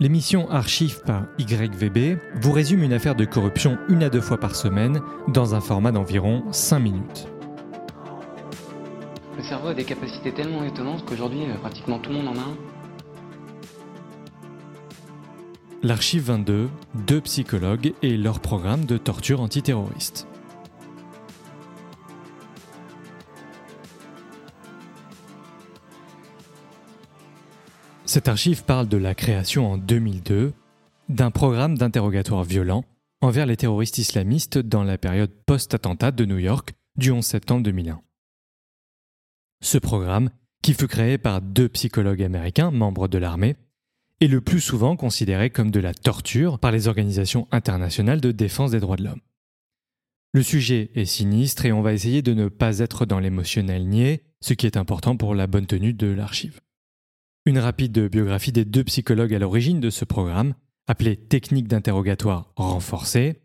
L'émission Archive par YVB vous résume une affaire de corruption 1 à 2 fois par semaine dans un format d'environ 5 minutes. Le cerveau a des capacités tellement étonnantes qu'aujourd'hui, pratiquement tout le monde en a un. L'Archive 22, 2 psychologues et leur programme de torture antiterroriste. Cette archive parle de la création en 2002 d'un programme d'interrogatoire violent envers les terroristes islamistes dans la période post-attentat de New York du 11 septembre 2001. Ce programme, qui fut créé par 2 psychologues américains membres de l'armée, est le plus souvent considéré comme de la torture par les organisations internationales de défense des droits de l'homme. Le sujet est sinistre et on va essayer de ne pas être dans l'émotionnel niais, ce qui est important pour la bonne tenue de l'archive. Une rapide biographie des 2 psychologues à l'origine de ce programme, appelé Technique d'interrogatoire renforcée.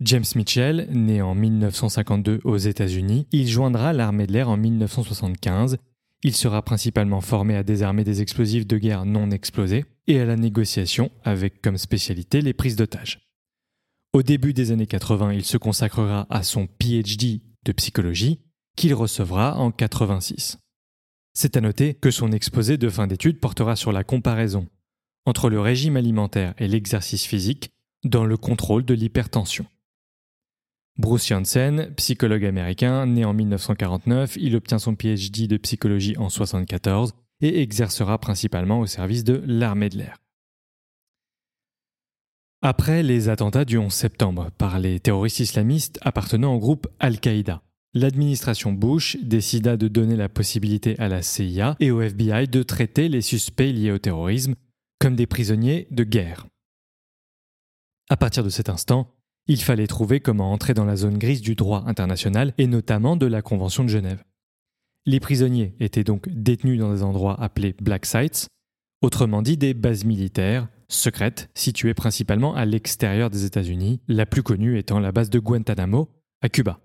James Mitchell, né en 1952 aux États-Unis, il joindra l'armée de l'air en 1975. Il sera principalement formé à désarmer des explosifs de guerre non explosés et à la négociation, avec comme spécialité les prises d'otages. Au début des années 80, il se consacrera à son PhD de psychologie qu'il recevra en 86. C'est à noter que son exposé de fin d'études portera sur la comparaison entre le régime alimentaire et l'exercice physique dans le contrôle de l'hypertension. Bruce Janssen, psychologue américain, né en 1949, il obtient son PhD de psychologie en 1974 et exercera principalement au service de l'armée de l'air. Après les attentats du 11 septembre par les terroristes islamistes appartenant au groupe Al-Qaïda, l'administration Bush décida de donner la possibilité à la CIA et au FBI de traiter les suspects liés au terrorisme comme des prisonniers de guerre. À partir de cet instant, il fallait trouver comment entrer dans la zone grise du droit international et notamment de la Convention de Genève. Les prisonniers étaient donc détenus dans des endroits appelés Black Sites, autrement dit des bases militaires secrètes situées principalement à l'extérieur des États-Unis, la plus connue étant la base de Guantanamo à Cuba.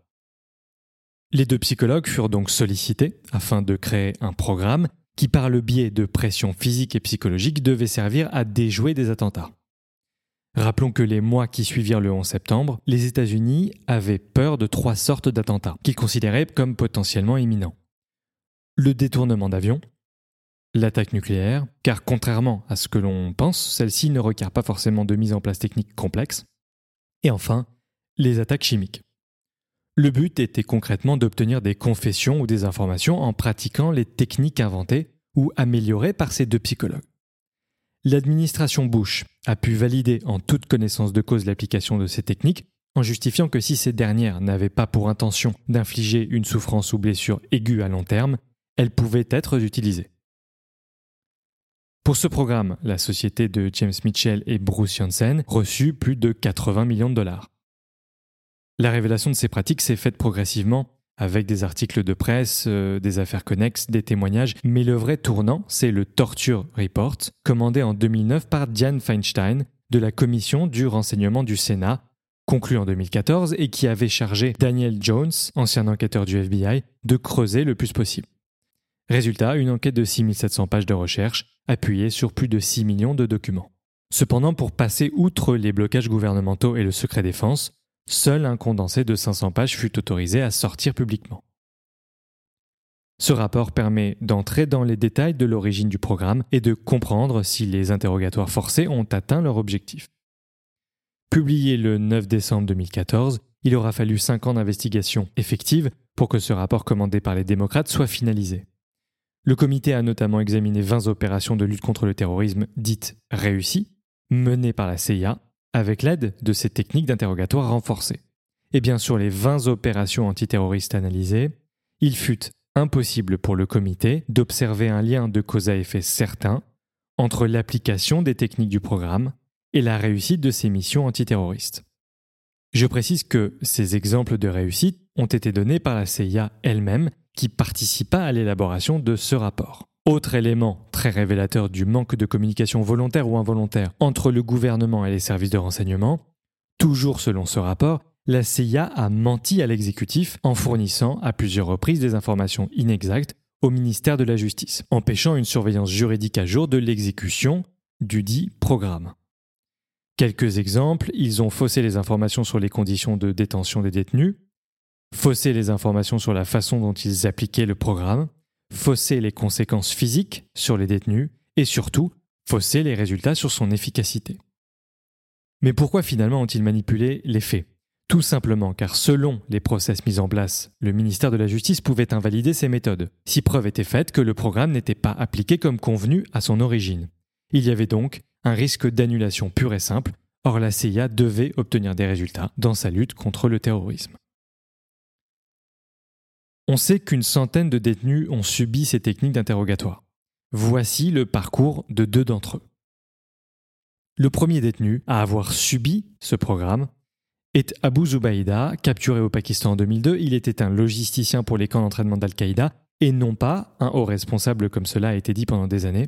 Les 2 psychologues furent donc sollicités afin de créer un programme qui, par le biais de pressions physiques et psychologiques, devait servir à déjouer des attentats. Rappelons que les mois qui suivirent le 11 septembre, les États-Unis avaient peur de 3 sortes d'attentats qu'ils considéraient comme potentiellement imminents. Le détournement d'avions, l'attaque nucléaire, car contrairement à ce que l'on pense, celle-ci ne requiert pas forcément de mise en place technique complexe, et enfin, les attaques chimiques. Le but était concrètement d'obtenir des confessions ou des informations en pratiquant les techniques inventées ou améliorées par ces 2 psychologues. L'administration Bush a pu valider en toute connaissance de cause l'application de ces techniques en justifiant que si ces dernières n'avaient pas pour intention d'infliger une souffrance ou blessure aiguë à long terme, elles pouvaient être utilisées. Pour ce programme, la société de James Mitchell et Bruce Janssen reçut plus de 80 millions de dollars. La révélation de ces pratiques s'est faite progressivement, avec des articles de presse, des affaires connexes, des témoignages, mais le vrai tournant, c'est le Torture Report, commandé en 2009 par Diane Feinstein de la Commission du renseignement du Sénat, conclu en 2014 et qui avait chargé Daniel Jones, ancien enquêteur du FBI, de creuser le plus possible. Résultat, une enquête de 6700 pages de recherche, appuyée sur plus de 6 millions de documents. Cependant, pour passer outre les blocages gouvernementaux et le secret défense, seul un condensé de 500 pages fut autorisé à sortir publiquement. Ce rapport permet d'entrer dans les détails de l'origine du programme et de comprendre si les interrogatoires forcés ont atteint leur objectif. Publié le 9 décembre 2014, il aura fallu 5 ans d'investigation effective pour que ce rapport commandé par les démocrates soit finalisé. Le comité a notamment examiné 20 opérations de lutte contre le terrorisme dites « réussies » menées par la CIA, avec l'aide de ces techniques d'interrogatoire renforcées. Et bien sur les 20 opérations antiterroristes analysées, il fut impossible pour le comité d'observer un lien de cause à effet certain entre l'application des techniques du programme et la réussite de ces missions antiterroristes. Je précise que ces exemples de réussite ont été donnés par la CIA elle-même qui participa à l'élaboration de ce rapport. Autre élément très révélateur du manque de communication volontaire ou involontaire entre le gouvernement et les services de renseignement, toujours selon ce rapport, la CIA a menti à l'exécutif en fournissant à plusieurs reprises des informations inexactes au ministère de la Justice, empêchant une surveillance juridique à jour de l'exécution dudit programme. Quelques exemples, ils ont faussé les informations sur les conditions de détention des détenus, faussé les informations sur la façon dont ils appliquaient le programme, faussé les conséquences physiques sur les détenus et surtout, fausser les résultats sur son efficacité. Mais pourquoi finalement ont-ils manipulé les faits ? Tout simplement car selon les process mis en place, le ministère de la Justice pouvait invalider ces méthodes, si preuve était faite que le programme n'était pas appliqué comme convenu à son origine. Il y avait donc un risque d'annulation pure et simple, or la CIA devait obtenir des résultats dans sa lutte contre le terrorisme. On sait qu'une centaine de détenus ont subi ces techniques d'interrogatoire. Voici le parcours de deux d'entre eux. Le premier détenu à avoir subi ce programme est Abu Zubaydah, capturé au Pakistan en 2002. Il était un logisticien pour les camps d'entraînement d'Al-Qaïda et non pas un haut responsable comme cela a été dit pendant des années.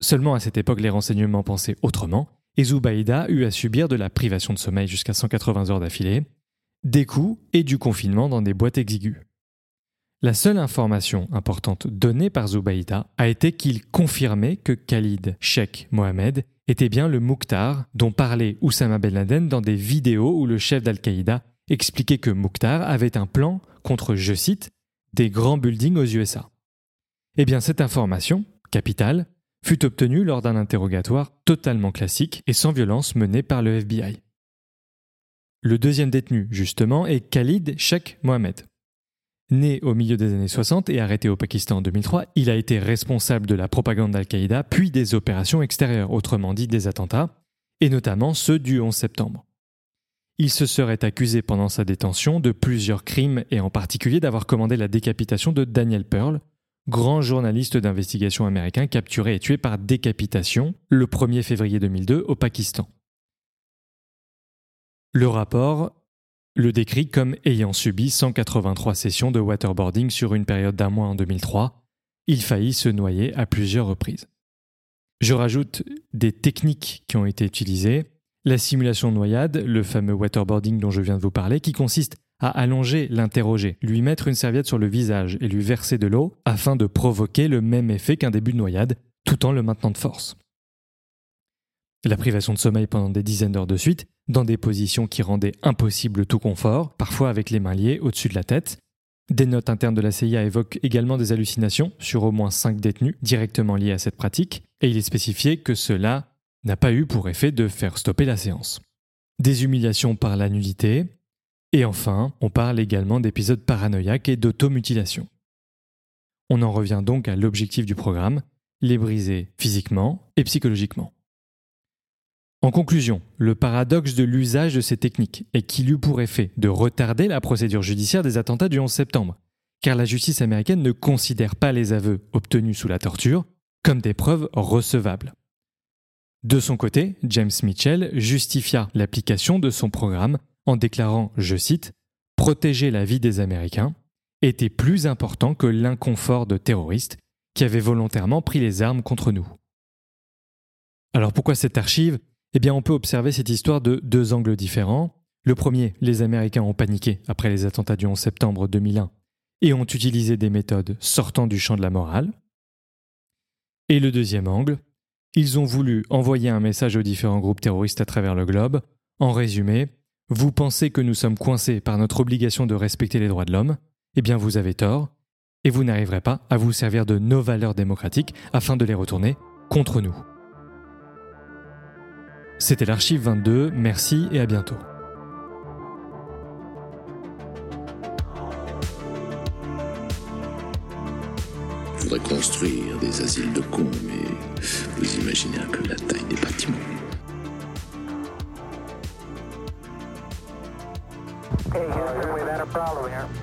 Seulement à cette époque, les renseignements pensaient autrement et Zubaydah eut à subir de la privation de sommeil jusqu'à 180 heures d'affilée, des coups et du confinement dans des boîtes exiguës. La seule information importante donnée par Zubaydah a été qu'il confirmait que Khalid Sheikh Mohammed était bien le Mouktar dont parlait Oussama Ben Laden dans des vidéos où le chef d'Al-Qaïda expliquait que Mouktar avait un plan contre, je cite, « des grands buildings aux USA ». Eh bien cette information, capitale, fut obtenue lors d'un interrogatoire totalement classique et sans violence mené par le FBI. Le deuxième détenu, justement, est Khalid Sheikh Mohammed. Né au milieu des années 60 et arrêté au Pakistan en 2003, il a été responsable de la propagande d'Al-Qaïda puis des opérations extérieures, autrement dit des attentats, et notamment ceux du 11 septembre. Il se serait accusé pendant sa détention de plusieurs crimes et en particulier d'avoir commandé la décapitation de Daniel Pearl, grand journaliste d'investigation américain capturé et tué par décapitation le 1er février 2002 au Pakistan. Le rapport le décrit comme ayant subi 183 sessions de waterboarding sur une période d'un mois en 2003. Il faillit se noyer à plusieurs reprises. Je rajoute des techniques qui ont été utilisées. La simulation de noyade, le fameux waterboarding dont je viens de vous parler, qui consiste à allonger l'interrogé, lui mettre une serviette sur le visage et lui verser de l'eau afin de provoquer le même effet qu'un début de noyade, tout en le maintenant de force. La privation de sommeil pendant des dizaines d'heures de suite, dans des positions qui rendaient impossible tout confort, parfois avec les mains liées au-dessus de la tête. Des notes internes de la CIA évoquent également des hallucinations sur au moins 5 détenus directement liés à cette pratique, et il est spécifié que cela n'a pas eu pour effet de faire stopper la séance. Des humiliations par la nudité, et enfin, on parle également d'épisodes paranoïaques et d'automutilation. On en revient donc à l'objectif du programme, les briser physiquement et psychologiquement. En conclusion, le paradoxe de l'usage de ces techniques est qu'il eut pour effet de retarder la procédure judiciaire des attentats du 11 septembre, car la justice américaine ne considère pas les aveux obtenus sous la torture comme des preuves recevables. De son côté, James Mitchell justifia l'application de son programme en déclarant, je cite, « protéger la vie des Américains était plus important que l'inconfort de terroristes qui avaient volontairement pris les armes contre nous ». Alors pourquoi cette archive ? Eh bien, on peut observer cette histoire de deux angles différents. Le premier, les Américains ont paniqué après les attentats du 11 septembre 2001 et ont utilisé des méthodes sortant du champ de la morale. Et le deuxième angle, ils ont voulu envoyer un message aux différents groupes terroristes à travers le globe. En résumé, vous pensez que nous sommes coincés par notre obligation de respecter les droits de l'homme ? Eh bien, vous avez tort et vous n'arriverez pas à vous servir de nos valeurs démocratiques afin de les retourner contre nous. C'était l'Archive 22, merci et à bientôt. Je voudrais construire des asiles de cons, mais vous imaginez un peu la taille des bâtiments. Hey, Houston, we've had a problem here.